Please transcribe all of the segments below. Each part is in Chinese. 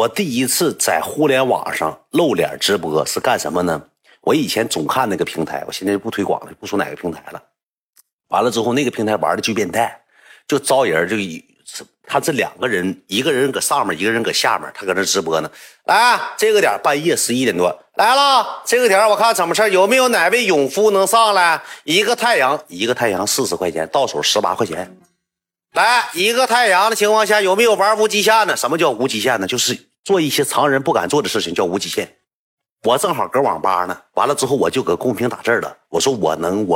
我第一次在互联网上露脸直播是干什么呢？我以前总看那个平台，我现在就不推广了，不说哪个平台了。完了之后那个平台玩的巨变态，就招人，就他这两个人，一个人搁上面，一个人搁下面，他搁那直播呢。来，这个点半夜11点多来了，这个点我看怎么事儿，有没有哪位勇夫能上来？一个太阳40块钱，到手18块钱。来，一个太阳的情况下，有没有玩无极限呢？什么叫无极限呢？就是做一些常人不敢做的事情，叫无极限。我正好搁网吧呢，完了之后我就搁公屏打字了，我说我能，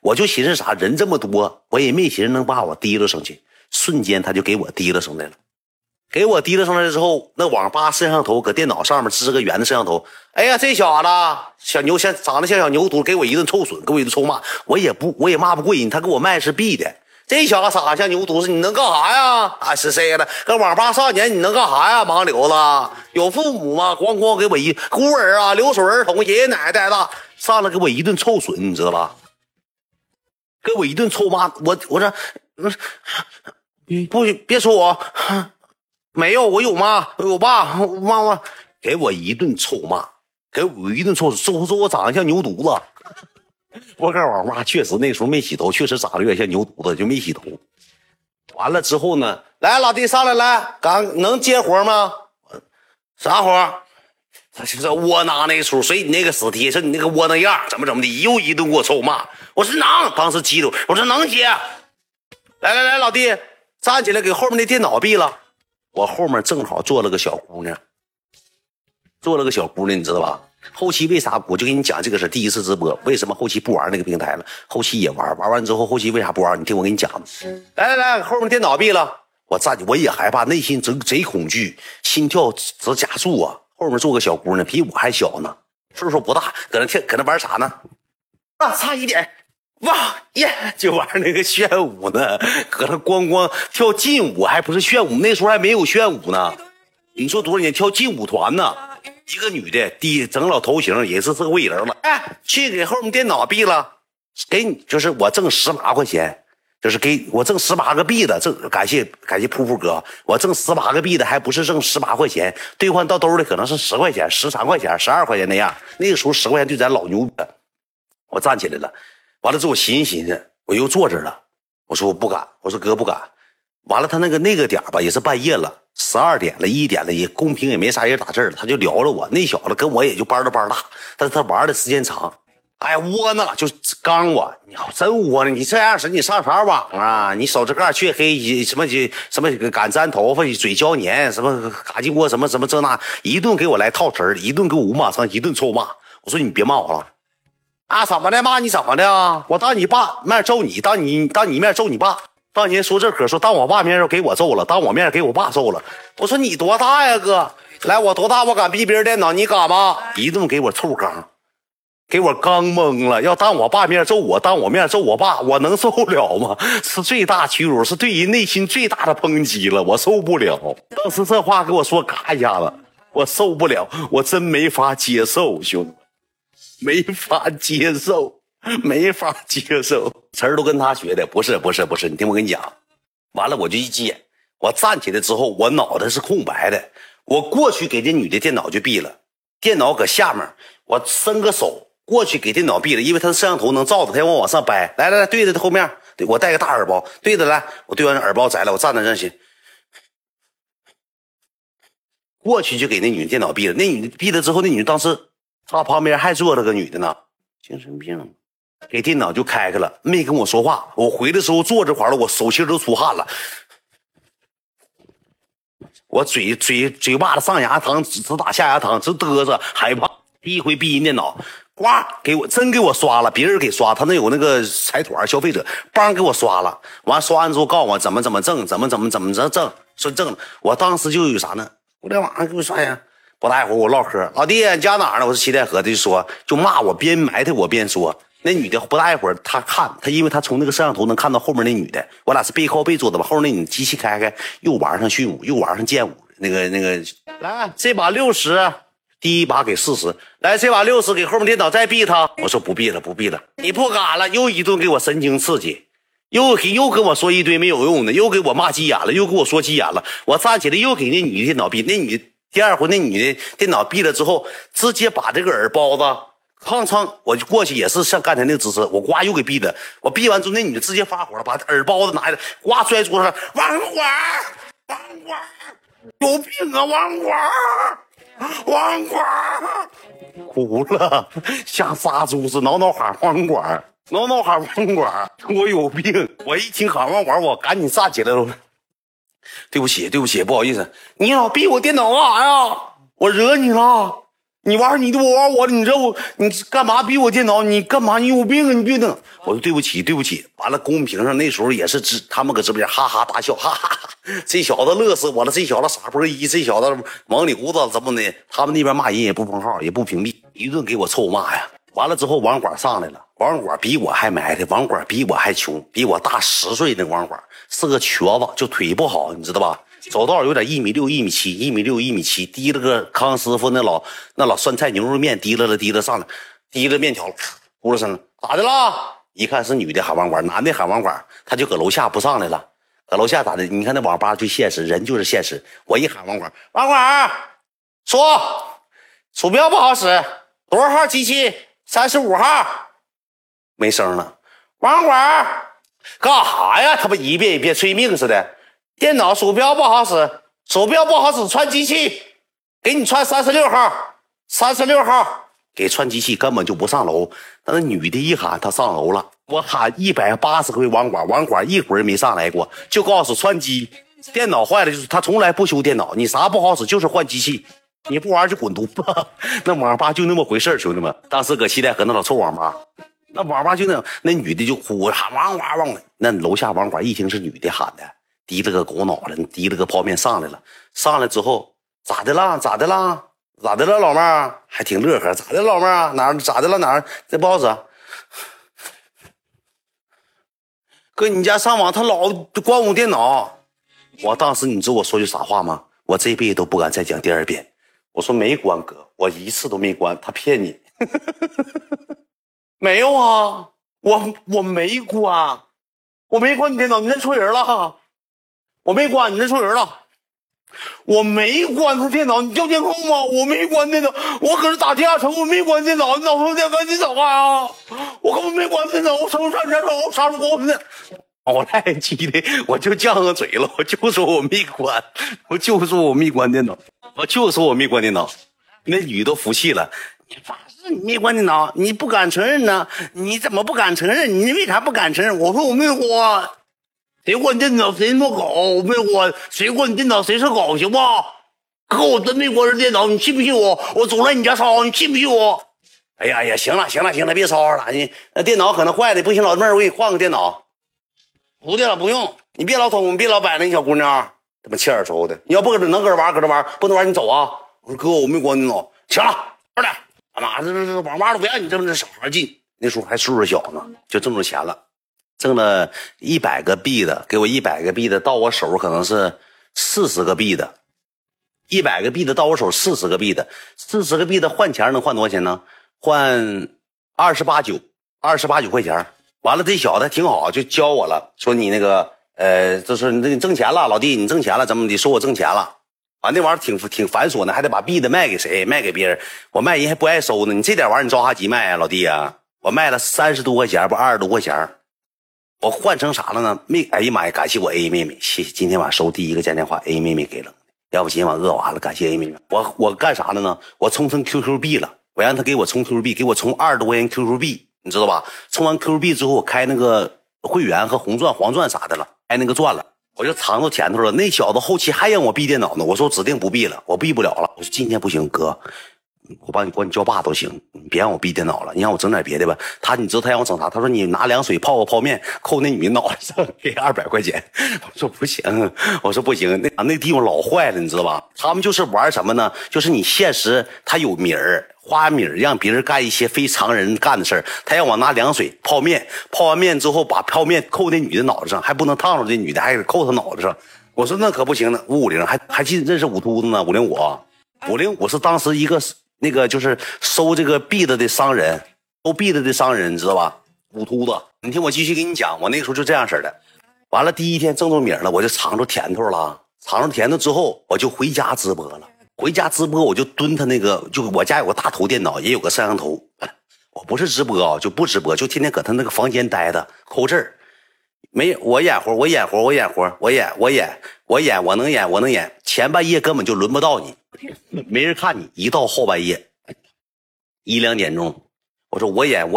我就寻思啥，人这么多，我也没寻思能把我提溜上去。瞬间他就给我提了上来了，给我提了上来之后，那网吧摄像头搁电脑上面支个圆的摄像头，哎呀，这小子小牛像长得像小牛犊，给我一顿臭损，给我一顿臭骂，我也骂不过瘾，他给我卖是必的。这小子长得像牛犊子，你能干啥呀？啊，是谁的？跟网吧少年你能干啥呀？盲流子有父母吗？咣咣给我一孤儿啊，留守儿童，爷爷奶奶带大，上来给我一顿臭损，你知道吧？给我一顿臭骂，我这。不许别说我没有，我有妈有爸，我给我一顿臭骂，给我一顿臭说我长得像牛犊子。我跟我妈确实那时候没洗头，确实长得有点像牛犊子，就没洗头。完了之后呢，来老弟上来，来敢能接活吗？啥活？他就是窝囊那出，所以你那个死蹄，说你那个窝囊样怎么的，又一顿给我臭骂。我说能，当时激动，我说能接。来，老弟站起来，给后面的电脑闭了。我后面正好坐了个小姑娘，你知道吧？后期为啥我就给你讲这个事？第一次直播为什么后期不玩那个平台了？后期也玩完之后，后期为啥不玩？你听我给你讲。来，后面电脑闭了，我站起，我也害怕，内心贼恐惧，心跳直加速啊！后面坐个小姑娘，比我还小呢，岁数不大，搁那玩啥呢？啊，差一点。哇耶！就玩那个炫舞呢，搁那咣咣跳劲舞，还不是炫舞，那时候还没有炫舞呢。你说多少年跳劲舞团呢？一个女的，整老头型也是这个味人了。哎，去给后面电脑币了，给你就是我挣18块钱，就是给我挣18个币的，感谢噗噗哥，我挣18个币的，还不是挣18块钱，兑换到兜里可能是10块钱、13块钱、12块钱那样。那个时候10块钱对咱老牛逼。我站起来了。完了之后我寻思，我又坐这儿了。我说我不敢，我说哥不敢。完了他那个点吧，也是半夜了，12点了，1点了，也公屏也没啥人打字了，他就聊了我。那小子跟我也就班大，但是他玩的时间长，哎窝囊就刚我，你好真窝囊，你这样式你上啥网啊？你手指盖黢黑，什么敢粘头发，嘴胶粘，什么嘎叽窝，什么这那，一顿给我来套词，一顿给我五马上，一顿臭骂。我说你别骂我了。啊，怎么的？骂你怎么的啊？我当你爸面揍你，当你面揍你爸。当年说这可说，当我爸面给我揍了，当我面给我爸揍了。我说你多大呀，哥？来，我多大？我敢逼别人电脑，你敢吗？一顿给我臭刚，给我刚懵了。要当我爸面揍我，当我面揍我爸，我能受了吗？是最大屈辱，是对于内心最大的抨击了，我受不了。当时这话给我说，嘎一下子，我受不了，我真没法接受，兄弟。没法接受，词儿都跟他学的，不是，你听我跟你讲。完了我就一接，我站起来之后，我脑袋是空白的，我过去给这女的电脑就闭了，电脑搁下面，我伸个手过去给电脑闭了，因为他的摄像头能照着，他要往上掰，来，对着他后面，对我带个大耳包，对着来，我对完耳包摘了，我站在那去。过去就给那女的电脑闭了，那女的闭了之后，那女的当时。他旁边还坐了个女的呢，精神病，给电脑就开开了，没跟我说话。我回的时候坐这块了，我手心都出汗了，我嘴巴子上牙膛直打下牙膛，直嘚瑟，害怕。第一回闭人电脑，呱给我刷了，别人给刷，他那有那个财团消费者，帮给我刷了。完刷完之后告诉我怎么挣，说挣了。我当时就有啥呢？互联网上给我刷呀。不大一会儿我唠嗑，老弟你家哪儿呢？我是西戴河的，就骂我，边埋汰我边说。那女的不大一会儿，她因为她从那个摄像头能看到后面那女的，我俩是背靠背坐的吧。后面那女机器开，又玩上训舞，又玩上剑舞。那个，来这把60，第一把给40，来这把60给后面电脑再毙他。我说不毙了，你不敢了，又一顿给我神经刺激。又跟我说一堆没有用的，又给我骂急眼了，又跟我说急眼了。我站起来又给那女的电脑闭，那女第二回那女的电脑闭了之后，直接把这个耳包子哐嚓，我就过去也是像刚才那个姿势，我呱又给闭了。我闭完之后，那女的直接发火了，把耳包子拿来，呱摔桌上，王管，有病啊，王管，哭了，像杀猪似的，挠挠喊王管。挠喊王管，我有病！我一听喊王管，我赶紧站起来了。对不起，不好意思。你老闭我电脑干啥呀？我惹你了？你玩你的，我玩我的，你惹我，你干嘛闭我电脑？你干嘛？你有病啊！你别弄！我说对不起。完了，公屏上那时候也是他们搁直播间哈哈大笑，哈哈，这小子乐死我了，这小子傻波一，这小子蒙里胡子怎么的？他们那边骂人也不封号，也不屏蔽，一顿给我臭骂呀！完了之后，王管上来了。王管比我还埋汰，王管比我还穷，比我大10岁那王管是个瘸子，就腿不好，你知道吧？走道有点1.6米、1.7米，提了个康师傅那老酸菜牛肉面，提了上来，提了面条，呼噜声咋的啦？一看是女的喊王管，男的喊王管，他就搁楼下不上来了，搁楼下咋的？你看那网吧最现实，人就是现实。我一喊王管，说鼠标不好使，多少号机器？35号。没声了，王管干啥呀？他不一遍一遍催命似的。电脑鼠标不好使，穿机器，给你穿36号，给穿机器根本就不上楼。但那女的一喊，她上楼了。我喊180回王管一会儿没上来过，就告诉穿机电脑坏了，就是他从来不修电脑，你啥不好使就是换机器。你不玩就滚犊子。那网吧就那么回事，兄弟们，当时搁西戴河那老臭网吧。那网吧就那女的就哭喊王管，那楼下王管一听是女的喊的，滴了个狗脑袋，滴了个泡面上来了。上来之后咋的了老妹儿，还挺乐呵，咋的老妹儿哪儿这不好使？哥你家上网他老关我电脑。我当时你知道我说句啥话吗？我这辈子都不敢再讲第二遍。我说没关哥，我一次都没关，他骗你。没有啊，我没关，我没关你电脑，你认错人了。我没关，你认错人了。我没关他电脑，你调监控吗？我没关电脑，我可是打地下城，我没关电脑，你老说电脑你咋办啊？我根本没关电脑，我瞅啥啥瞅，我啥时候关的？我太气的，我就犟个嘴了，我就说我没关电脑。那女都服气了。你没关电脑，你不敢承认呢？你怎么不敢承认？你为啥不敢承认？我说我没关，谁关电脑谁摸狗，我没关，谁关电脑谁是狗，行不？哥，我真没关这电脑，你信不信我？我总来你家烧，你信不信我？哎呀，行了，别烧了，你那电脑可能坏了，不行，老妹儿，我给你换个电脑。不对了，不用，你别老捅，别老摆了，你小姑娘，他妈欠耳熟的，你要不能搁这玩，不能玩你走啊！我说哥，我没关电脑，行了，快点。妈这网吧都不让你这小孩进，那时候还岁数小呢，就挣着钱了，挣了100个币的，给我100个币的，到我手可能是40个币的，100个币的到我手40个币的，40个币的换钱能换多少钱呢？换28.9块钱。完了，这小子挺好，就教我了，说你那个就是你挣钱了，老弟你挣钱了，怎么你说我挣钱了？啊，那玩意儿挺繁琐的，还得把币的卖给谁？卖给别人，我卖人还不爱收呢。你这点玩意儿你着哈急卖啊，老弟啊！我卖了30多块钱，不20多块钱，我换成啥了呢？哎呀妈呀！感谢我 A 妹妹，谢谢今天晚上收第一个家电话 ，A 妹妹给了，要不今天晚上饿完了，感谢 A 妹妹。我干啥了呢？我充成 QQ 币了，我让他给我充 QQ 币，给我充20多块钱 QQ 币，你知道吧？充完 QQ 币之后，我开那个会员和红钻、黄钻啥的了，开那个钻了。我就藏到前头了，那小子后期还让我闭电脑呢，我说指定不闭了，我闭不了了。我说今天不行，哥，我帮你管你叫爸都行，你别让我闭电脑了，你让我整点别的吧。他你知道他让我整啥？他说你拿凉水泡个泡面，扣那女脑袋上给200块钱。我说不行，那地方老坏了，你知道吧？他们就是玩什么呢？就是你现实他有米儿。花米让别人干一些非常人干的事儿，他让我拿凉水泡面，泡完面之后把泡面扣那女的脑袋上，还不能烫着这女的，还得扣她脑袋上。我说那可不行了，550还记得认识五秃子呢，505是当时一个那个就是收这个币子的商人，收币子的商人，你知道吧？土秃子。你听我继续给你讲，我那个时候就这样式的。完了第一天挣着名了，我就尝着甜头了，尝着甜头之后我就回家直播了。回家直播我就蹲他那个，就我家有个大头电脑，也有个摄像头。我不是直播啊，就不直播，就天天搁他那个房间待着抠字儿。没，我演活，我能演。前半夜根本就轮不到你，没人看你。一到后半夜1、2点钟，我说我演。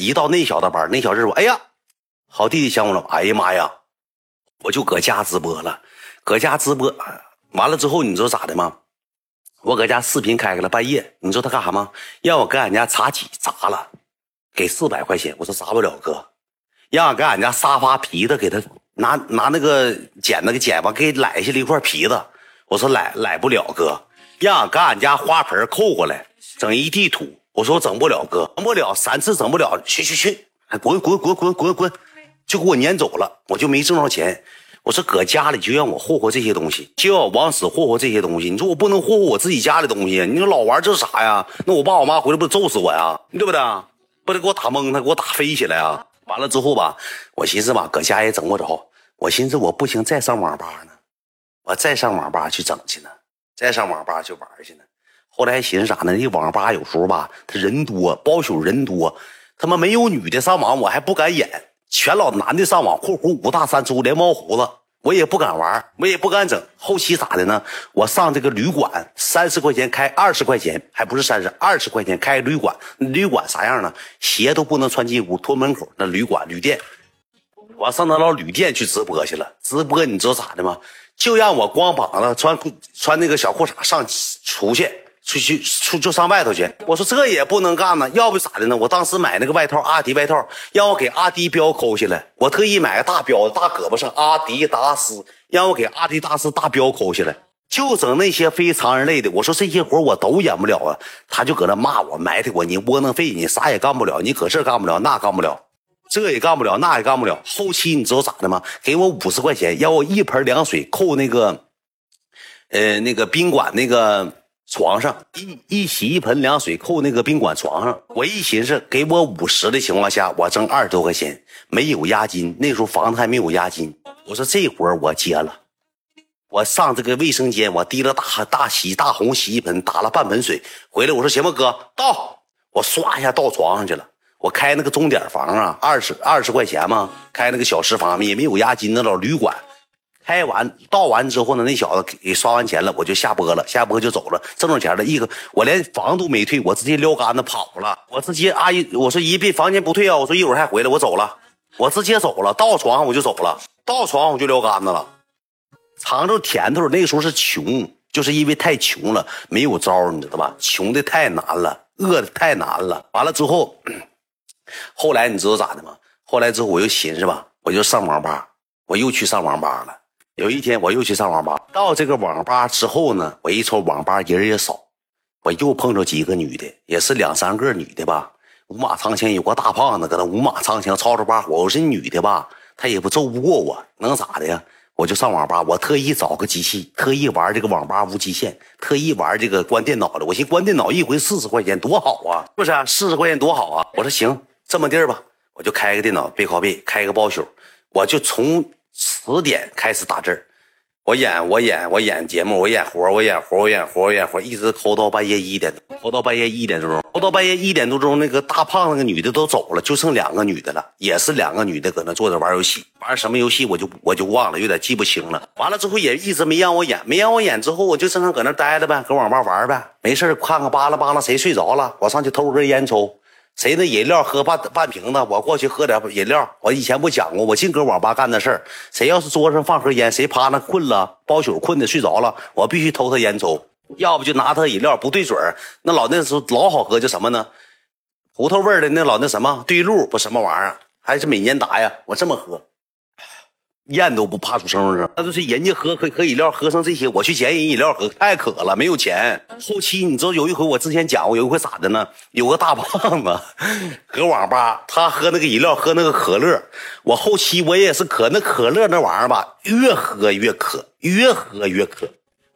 一到那小的班，那小子说：“哎呀，好弟弟想我了。”哎呀妈呀，我就搁家直播了，搁家直播完了之后，你知道咋的吗？我搁家视频开开了，半夜你知道他干啥吗？让我搁俺家茶几砸了，给400块钱。我说砸不了哥。让给俺家沙发皮子给他拿那个剪子给剪吧，给揽下了一块皮子。我说揽不了哥。让给俺家花盆扣过来，整一地土。我说我整不了哥，整不了3次整不了，去，滚，就给我撵走了。我就没挣着钱。我说搁家里就让我霍霍这些东西，就要往死霍霍这些东西。你说我不能霍霍我自己家里东西，你说老玩这啥呀？那我爸我妈回来不揍死我呀？对不对？不得给我打懵他，给我打飞起来啊！完了之后吧，我寻思吧，搁家也整不着。我寻思我不行，再上网吧呢，我再上网吧去整去呢，再上网吧去玩去呢。后来还寻思啥呢？这网吧有时候吧，他人多，包宿人多，他妈没有女的上网，我还不敢演，全老男的上网，5大3粗，连毛胡子，我也不敢玩，我也不敢整。后期咋的呢？我上这个旅馆，30块钱开20块钱，还不是20块钱开旅馆。旅馆啥样呢？鞋都不能穿进屋，拖门口那旅店。我上那老旅店去直播去了。直播你知道咋的吗？就让我光膀子穿那个小裤衩上出去，就上外头去。我说这也不能干呢，要不咋的呢？我当时买那个外套，阿迪外套，让我给阿迪标抠下来。我特意买个大标，大胳膊上阿迪达斯，让我给阿迪达斯大标抠下来。就整那些非常人类的，我说这些活我都演不了啊。他就搁那骂我，埋汰我，你窝囊废，你啥也干不了，你搁这干不了，那干不了，这也干不了，那也干不了。后期你知道咋的吗？给我50块钱，让我一盆凉水扣那个，那个宾馆那个。床上一洗一盆凉水扣那个宾馆床上，我一寻思给我50的情况下，我挣20多块钱，没有押金，那时候房子还没有押金。我说这活我接了，我上这个卫生间，我滴了大红洗衣盆，打了半盆水回来，我说行吧哥到，我刷一下到床上去了。我开那个钟点房啊，20块钱嘛，开那个小时房也没有押金，那老旅馆。开完到完之后呢，那小子给刷完钱了，我就下播了，下播就走了，挣着钱了。我连房都没退，我直接撩杆子跑了。我直接阿姨，我说一闭房间不退啊，我说一会儿还回来，我走了，我直接走了。到床上我就走了，到床上我就撩杆子了，尝着甜头。那个时候是穷，就是因为太穷了，没有招，你知道吧？穷的太难了，饿的太难了。完了之后，后来你知道咋的吗？后来之后我又寻思吧，我就上网吧，我又去上网吧了。有一天我又去上网吧，到这个网吧之后呢，我一瞅网吧人也少，我又碰着几个女的，也是2、3个女的吧，五马长枪，有个大胖子搁那五马长枪吵吵巴火。我是女的吧，她也不揍不过我，能咋的呀？我就上网吧，我特意找个机器，特意玩这个网吧无极限，特意玩这个关电脑的。我寻关电脑一回40块钱多好啊，是不是啊？40块钱多好啊！我说行，这么地儿吧，我就开个电脑背靠背，开个包宿，我就从10点开始打字，我演节目，我演活，一直抠到半夜1点钟，抠到半夜一点多钟，那个大胖那个女的都走了，就剩2个女的了，也是2个女的搁那坐着玩游戏，玩什么游戏我就忘了，有点记不清了。完了之后也一直没让我演，之后我就正常搁那待着呗，搁网吧玩呗，没事看扒拉谁睡着了，我上去偷根烟抽。谁的饮料喝半瓶子，我过去喝点饮料。我以前不讲过，我净搁网吧干的事儿。谁要是桌上放盒烟，谁趴那困了，包宿困的睡着了，我必须偷他烟抽，要不就拿他饮料不对嘴儿。那时候老好喝，就什么呢？葡萄味儿的那什么对路不什么玩意儿，还是美年达呀？我这么喝，咽都不怕出声儿。那就是人家喝饮料喝上这些，我去捡人饮料喝，太渴了，没有钱。后期你知道有一回我之前讲过，有一回咋的呢？有个大胖子搁网吧，他喝那个饮料喝那个可乐，我后期我也是渴，那可乐那玩意儿吧，越喝越渴，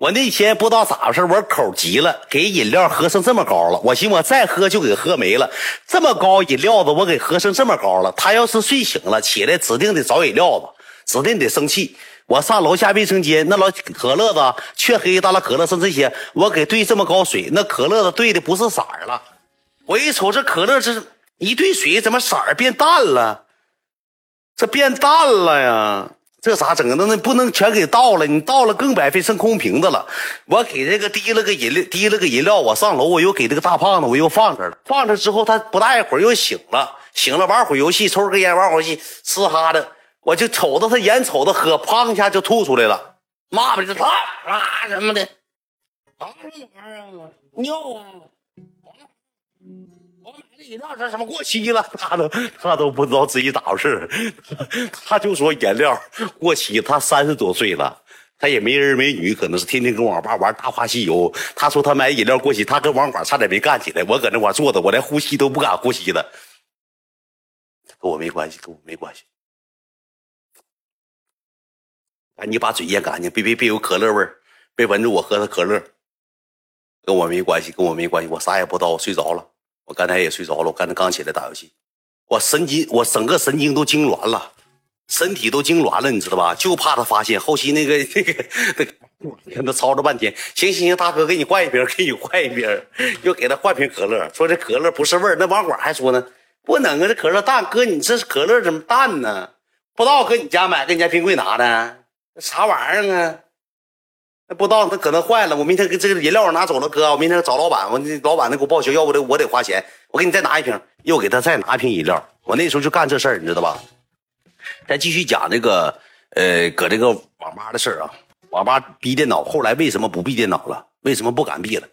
我那天不知道咋回事，我口急了，给饮料喝成这么高了。我寻思我再喝就给喝没了，这么高饮料子我给喝成这么高了，他要是睡醒了起来指定得找饮料子，指定得生气。我上楼下卫生间，那老可乐子雀黑大拉可乐，剩这些我给兑这么高水，那可乐子兑的不是色儿了。我一瞅这可乐这一兑水怎么色儿变淡了，这变淡了呀，这咋整的？那不能全给倒了，你倒了更白费，剩空瓶子了。我给这个滴了个饮料，我上楼我又给这个大胖子我又放这了，放这之后他不大一会儿又醒了，醒了玩会儿游戏，抽根烟玩会儿游戏，呲哈的。我就瞅着他眼瞅着喝，砰一下就吐出来了，妈吧就啪啊什么的，啥玩意儿啊，尿啊，我买的饮料这什么过期了，他都不知道自己咋回事，他就说饮料过期，他30多岁了。他也没儿没女，可能是天天跟网吧玩大话西游。他说他买饮料过期，他跟网管差点没干起来。我搁那我坐着，我连呼吸都不敢呼吸了。跟我没关系。赶紧把嘴咽干净，别有可乐味儿，别闻着我喝的可乐。跟我没关系，我啥也不知道，我睡着了。我刚才也睡着了，我刚才刚起来打游戏，我整个神经都痉挛了，身体都痉挛了，你知道吧？就怕他发现。后期那个，我跟他吵着半天，行，大哥给你换一瓶，又给他换瓶可乐，说这可乐不是味儿。那网管还说呢，不能啊，这可乐淡，哥你这可乐怎么淡呢？不知道搁你家买，跟你家冰柜拿的，啥玩意儿啊？不知道他可能坏了，我明天给这个饮料我拿走了，哥，我明天找老板，我老板那给我报销，要不我得花钱。我给你再拿一瓶，又给他再拿一瓶饮料。我那时候就干这事儿，你知道吧？再继续讲这个搁这个网吧的事儿啊，网吧闭电脑，后来为什么不闭电脑了？为什么不敢闭了？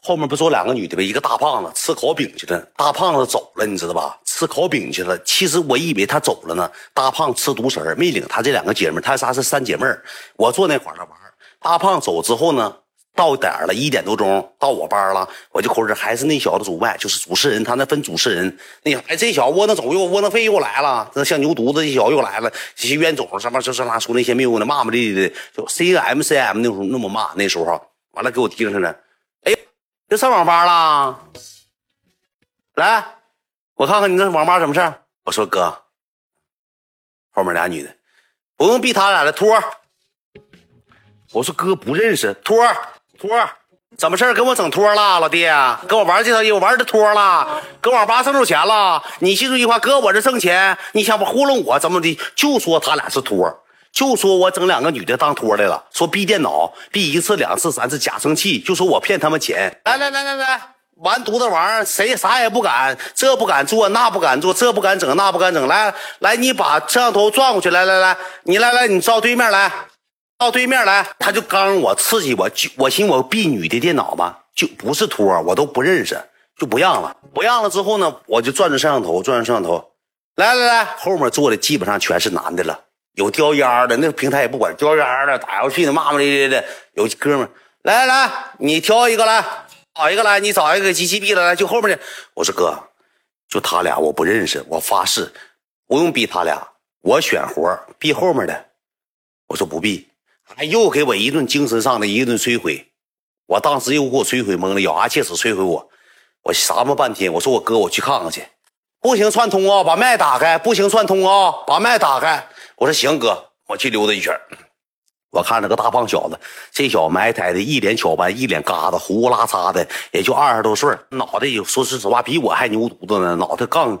后面不说两个女的呗，一个大胖子吃烤饼去了，大胖子走了，你知道吧？吃烤饼去了。其实我以为他走了呢，大胖吃独食儿没领他这两个姐妹，他仨是三姐妹儿。我坐那块儿了玩。大胖走之后呢，到点了，1点多钟到我班了，我就口着还是那小子主办，就是主持人，他那分主持人。那这小窝囊总又窝囊废又来了，这像牛犊子这小又来了，这些冤种什么就是拉出那些谬的骂骂咧咧的，就 CMCM 那时候那么骂，那时候完了给我盯上了。哎，这上网吧啦？来，我看看你这网吧什么事儿。我说哥，后面俩女的，不用逼他俩了，托。我说哥不认识，托怎么事儿？跟我整托了，老弟，跟我玩这套，我玩这托了，跟网吧挣着钱了。你记住一句话，哥我这挣钱，你想不糊弄我怎么的？就说他俩是托，就说我整两个女的当托来了，说逼电脑，逼1次、2次、3次假生气，就说我骗他们钱。来，完犊子玩意，谁啥也不敢，这不敢做，那不敢做，这不敢整，那不敢整。来，你把摄像头转过去，来，你来，你照对面来。到对面来，他就刚我刺激我，我寻我婢女的电脑吧，就不是托，我都不认识，就不让了之后呢，我就转着摄像头，来，后面坐的基本上全是男的了，有叼烟的，那平台也不管，叼烟的打游戏的骂骂咧咧的，有哥们儿来，你挑一个来，找一个来，你找一个机器币来，就后面的。我说哥，就他俩我不认识，我发誓不用逼他俩，我选活逼后面的。我说不必。又给我一顿精神上的一顿摧毁，我当时又给我摧毁懵了，咬牙切齿摧毁我。我啥么半天，我说我哥我去看看去，不行串通啊，把麦打开，不行串通啊，把麦打开。我说行哥，我去溜达一圈。我看那个大胖小子，这小埋汰的，一脸巧斑，一脸疙瘩，胡拉碴的，也就20多岁，脑袋有说实话比我还牛犊子呢，脑袋杠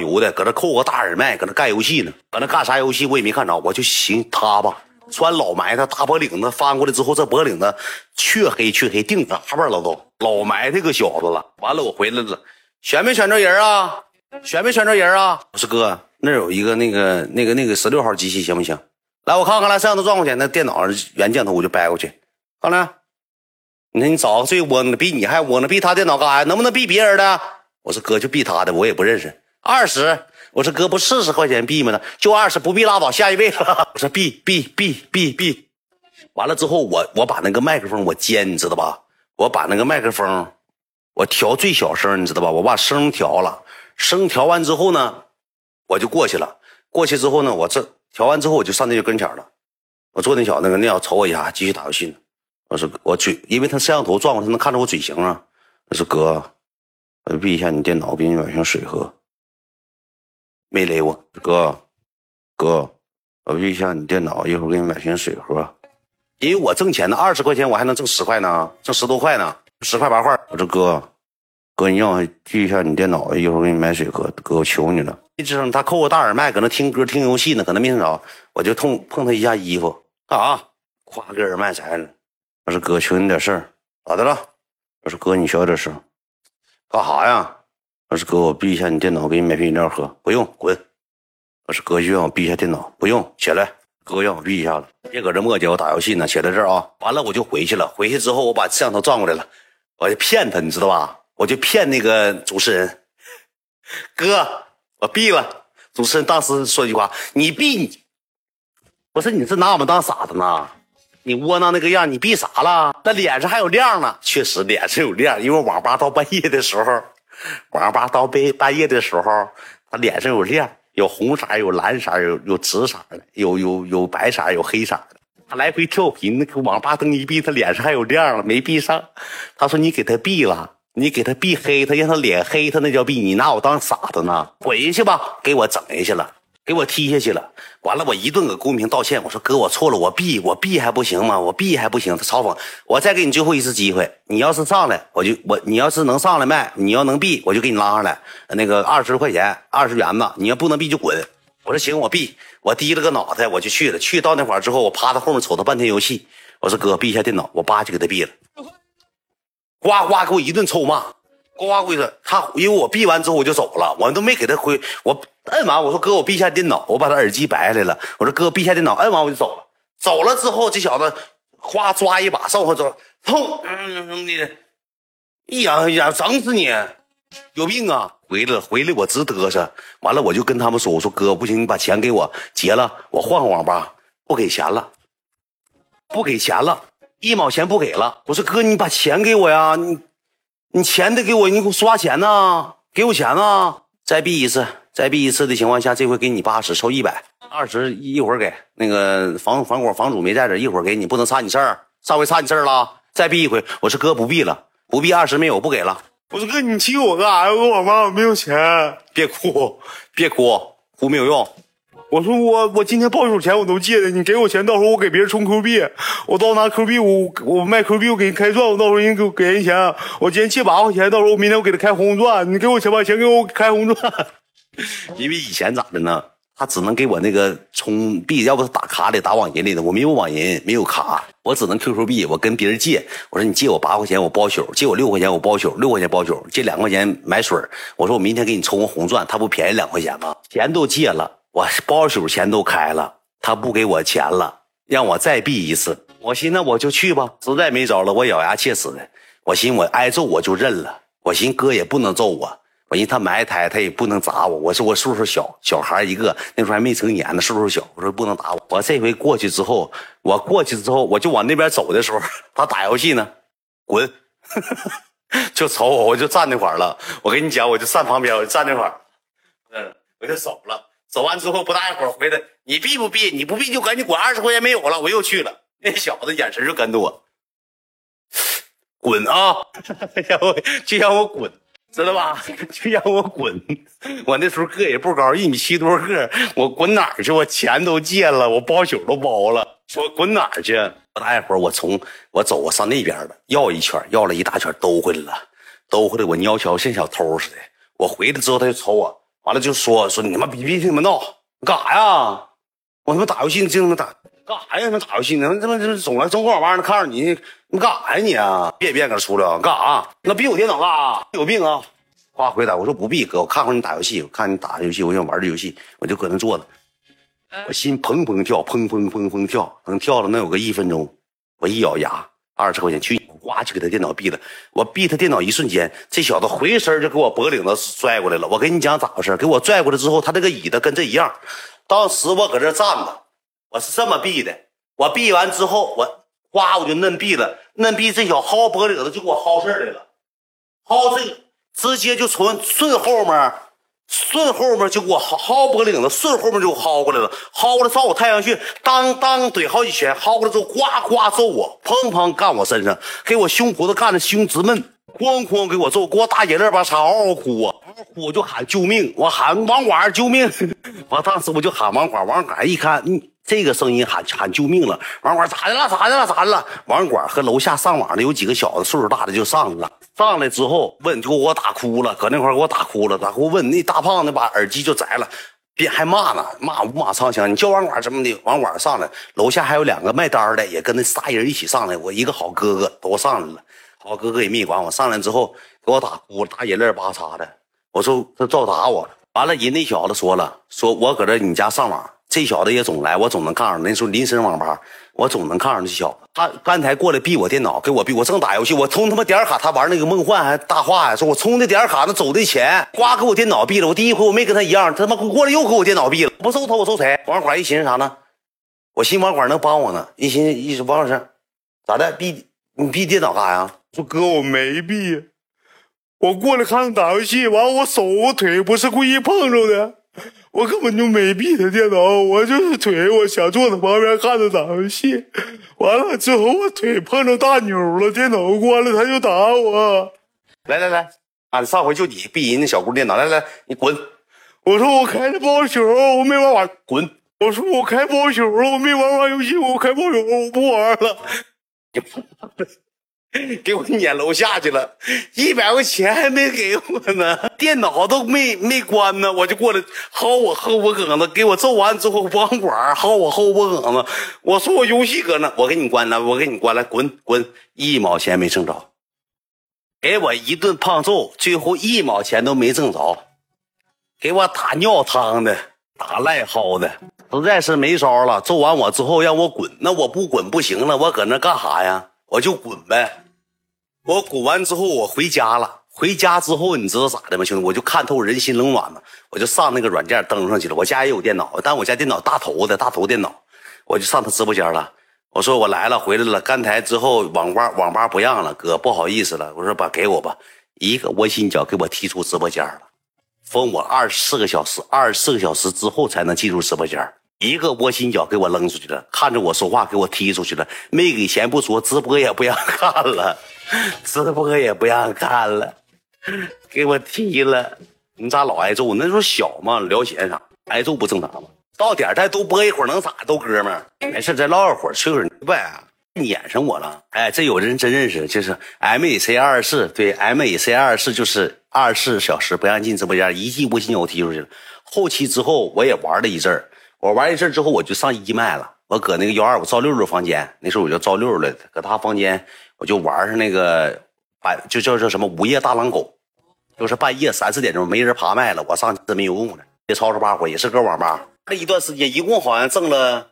油的，搁那扣个大耳麦，搁那干游戏呢，搁那干啥游戏我也没看着，我就行他吧。穿老埋汰大脖领子翻过来之后，这脖领子黢黑定嘎巴了，都老埋汰个小子了。完了我回来了，选没选着人啊？我说哥，那有一个那个16号机器行不行？来我看看，来摄像头转过去，那电脑原镜头我就掰过去。看来你看你找个最窝囊的，比你还窝囊，比他电脑干啥呀？能不能比别人的？我说哥就比他的，我也不认识。20，我说哥不40块钱币吗呢？就20，不必拉倒，下一位了。我说币。完了之后我把那个麦克风我尖，你知道吧？我把那个麦克风我调最小声，你知道吧？我把声调了，声调完之后呢，我就过去了。过去之后呢，我这调完之后我就上那个跟前了。我坐那小子那要瞅我一下，继续打游戏呢。我说我嘴，因为他摄像头转过来，他能看着我嘴型啊。我说哥，我闭一下你电脑，给你买瓶水喝。没勒我，哥，我闭一下你电脑，一会儿给你买瓶水喝。因为我挣钱呢，20块钱我还能挣10块呢，挣10多块呢，10块8块。我说哥，你让我记一下你电脑，一会儿给你买水喝。哥，我求你了。一直他扣我大耳麦，搁那听歌听游戏呢，搁那没听着，我就碰他一下衣服，干啥？夸个耳麦摘了。我说哥，求你点事儿，咋的了？我说哥，你小点声，干啥呀？我说哥，我闭一下你电脑，给你买瓶饮料喝。不用，滚。我说哥，就让我闭一下电脑，不用，起来。哥让我闭一下了，别搁这磨叽，我打游戏呢，写在这儿啊。完了我就回去了，回去之后我把摄像头转过来了，我就骗他，你知道吧？我就骗那个主持人，哥，我闭了。主持人当时说一句话：“你闭你，不是你是拿我们当傻子呢？你窝囊那个样，你闭啥了？那脸上还有亮呢。”确实脸上有亮，因为网吧到半夜的时候，他脸上有亮。有红色，有蓝色，有紫色的，有白色，有黑色的。他来回跳频，那个网吧灯一闭，他脸上还有亮了，没闭上。他说：“你给他闭了，你给他闭黑，他让他脸黑，他那叫闭。你拿我当傻子呢？回去吧，给我整下去了，给我踢下去了。完了，我一顿给公屏道歉，我说哥，我错了，我闭还不行吗？我闭还不行。他嘲讽我，再给你最后一次机会，你要是上来，你要是能上来卖，你要能闭，我就给你拉上来。”那个20元吧，你要不能闭就滚。我说行，我闭。我低了个脑袋，我就去了。去到那会儿之后，我趴他后面瞅他半天游戏。我说哥，闭一下电脑，我就给他闭了。呱呱给我一顿臭骂，呱呱的。他因为我闭完之后我就走了，我都没给他回。我摁完我说哥，我闭一下电脑，我把他耳机摆下来了。我说哥，闭一下电脑，摁完我就走了。走了之后，这小子哗抓一把上我走，砰，你一扬一扬，整死你！有病啊！回来我直嘚瑟，完了我就跟他们说，我说哥不行，你把钱给我结了，我换网吧。不给钱了，1毛钱不给了。我说哥，你把钱给我呀，你钱得给我，你给我刷钱呐，给我钱呐。再闭一次的情况下，这回给你80，收100，20一会儿给那个房主没在这，一会儿给你，不能差你事儿，上回差你事儿了，再闭一回。我说哥不闭，20没有不给了。我说哥，你欺负我干啥？我妈我没有钱。别哭没有用。我说我今天报手钱我都借的，你给我钱，到时候我给别人充 Q 币，我到拿 Q 币，我卖 Q 币，我给人开钻，我到时候人给人钱。我今天借8块钱，到时候明天我给他开红钻，你给我钱把钱给我开红钻。因为以前咋的呢？他只能给我那个充币，要不是打卡里打网银里的，我没有网银，没有卡，我只能 QQ 币。我跟别人借，我说你借我8块钱，我包宿；借我6块钱，我包宿；6块钱包宿；借2块钱买水。我说我明天给你充个红钻，他不便宜2块钱吗？钱都借了，我包宿钱都开了，他不给我钱了，让我再币一次。我寻思我就去吧，实在没招了，我咬牙切齿的。我寻我挨揍我就认了，我寻哥也不能揍我。我寻他埋汰，他也不能砸我。我说我岁数小，小孩一个，那时候还没成年呢，岁数小。我说不能打我。我这回过去之后，我就往那边走的时候，他打游戏呢，滚，就瞅我，我就站那块儿了。我跟你讲，我就站旁边，我就站那块儿，我就走了。走完之后不大一会儿回来，你闭不闭？你不闭就赶紧滚，20块钱没有了。我又去了，那小子眼神就跟着我，滚啊！就让我滚。知道吧？就让我滚！我那时候个也不高，1米7多个，我滚哪儿去？我钱都借了，我包宿都包了，我滚哪儿去？不大一会儿，我上那边了，绕一圈，绕了一大圈，兜回来，我尿悄像小偷似的。我回来之后，他就瞅我，完了就说你他妈别他妈闹，你干啥呀？我他妈打游戏，你净他妈打干啥呀？他妈打游戏，他妈总来中国网吧那看着你。你干啥呀你啊？别搁这出来啊！干啥？那逼我电脑干啥？有病啊！话回答我说不必哥，我看会你打游戏，我看你打游戏，我想玩这游戏，我就搁那坐着，我心砰砰跳，砰砰跳，能跳了能有个1分钟。我一咬牙，20块钱去，呱就给他电脑闭了。我闭他电脑一瞬间，这小子回身就给我脖领子拽过来了。我跟你讲咋回事？给我拽过来之后，他那个椅子跟这一样。当时我搁这站着，我是这么闭的。我闭完之后我就嫩毙了，嫩毙这小薅脖领子就给我薅这儿来了，直接就从后面顺后面就给我薅脖领子，顺后面就薅过来了，薅过来朝我太阳穴当当怼好几拳，薅过来之后呱呱揍我，砰砰干我身上，给我胸脯子干的胸直闷，哐哐给我揍，给我大眼泪巴叉，嗷嗷哭啊，嗷哭我就喊救命，我喊王管救命，我当时我就喊王管，王管一看，这个声音喊救命了，王管咋的了咋的了咋的了，王管和楼下上网的有几个小子岁数大的就上了，上来之后问就给我打哭了，搁那块给我打哭了，打哭问那大胖子把耳机就摘了，别还骂呢，骂五马长枪，你叫王管这么的，王管上来，楼下还有两个卖单的也跟那仨人一起上来，我一个好哥哥都上来了，好哥哥也没管我，上来之后给我打哭了，打眼泪巴叉的，我说他照打我，完了人那小子说了，说我搁这你家上网。这小子也总来，我总能看上那时候林森网吧，我总能看上这小子。他刚才过来逼我电脑，给我逼我正打游戏，我充他妈点卡，他玩那个梦幻还大话呀，说我充的点卡那走的钱，呱给我电脑毙了。我第一回我没跟他一样，他妈过来又给我电脑毙了，不收他我收谁？网管一寻思啥呢？我寻网管能帮我呢，一寻思王老师咋的逼你逼电脑干啥呀？说哥我没逼，我过来看打游戏，完我手我腿不是故意碰着的。我根本就没闭他电脑，我就是腿，我想坐他旁边看着打游戏，完了之后我腿碰着大钮了，电脑关了他就打我。来来来，俺上回就你闭人那小姑电脑，来来你滚！我说我开的包宿，我没玩玩，滚！我说我开包宿了，我没玩玩游戏，我开包宿我不玩了。给我撵楼下去了，100块钱还没给我呢，电脑都没关呢，我就过来薅我后脖梗子，给我揍完之后网管薅我后脖梗子，我说我游戏搁那，我给你关了，我给你关了，滚滚，1毛钱没挣着，给我一顿胖揍，最后1毛钱都没挣着，给我打尿汤的，打赖薅的，实在是没招了，揍完我之后让我滚，那我不滚不行了，我搁那干啥呀？我就滚呗，我滚完之后我回家了，回家之后你知道咋的吗兄弟，我就看透人心冷暖了，我就上那个软件登上去了，我家也有电脑，但我家电脑大头的大头电脑，我就上他直播间了，我说我来了回来了，刚才之后网吧不让了，哥不好意思了，我说把给我吧，一个窝心脚给我踢出直播间了，封我24个小时，24个小时之后才能进入直播间，一个窝心脚给我扔出去了，看着我说话给我踢出去了，没给钱不说，直播也不让看了，直播也不让看了，给我踢了。你咋老挨揍？那时候小嘛，聊闲啥，挨揍不正常吗？到点再多播一会儿能咋？都哥们儿，没事再唠一会儿，吹会儿牛呗。撵上我了，哎，这有人真认识，就是 MEC24， 对 MEC24 就是24小时不让进直播间，一记窝心脚踢出去了。后期之后我也玩了一阵儿。我玩一阵之后我就上义卖了，我搁那个125赵六六房间，那时候我叫赵六了，搁他房间我就玩上那个就叫什么午夜大狼狗，就是半夜3、4点钟没人爬卖了，我上去没有用了，也吵吵八回，也是搁网吧那一段时间，一共好像挣了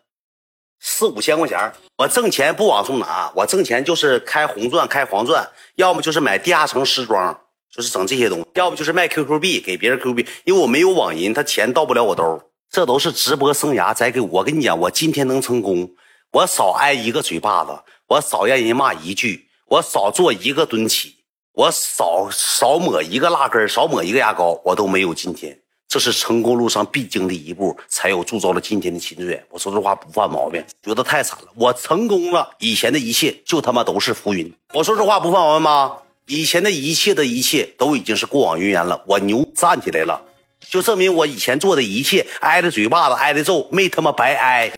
4、5千块钱。我挣钱不往出拿，我挣钱就是开红钻开黄钻，要么就是买地下城时装，就是整这些东西，要不就是卖 QQ 币给别人 QQ 币，因为我没有网银，他钱到不了我兜。这都是直播生涯在给我跟你讲，我今天能成功，我少挨一个嘴巴子，我少让人骂一句，我少做一个蹲起，我少抹一个蜡根，少抹一个牙膏，我都没有今天。这是成功路上必经的一步，才有铸造了今天的秦队。我说这话不犯毛病，觉得太惨了。我成功了，以前的一切就他妈都是浮云。我说这话不犯毛病吗？以前的一切都已经是过往云烟了。我牛站起来了。就证明我以前做的一切挨着嘴巴子挨着揍没他妈白挨。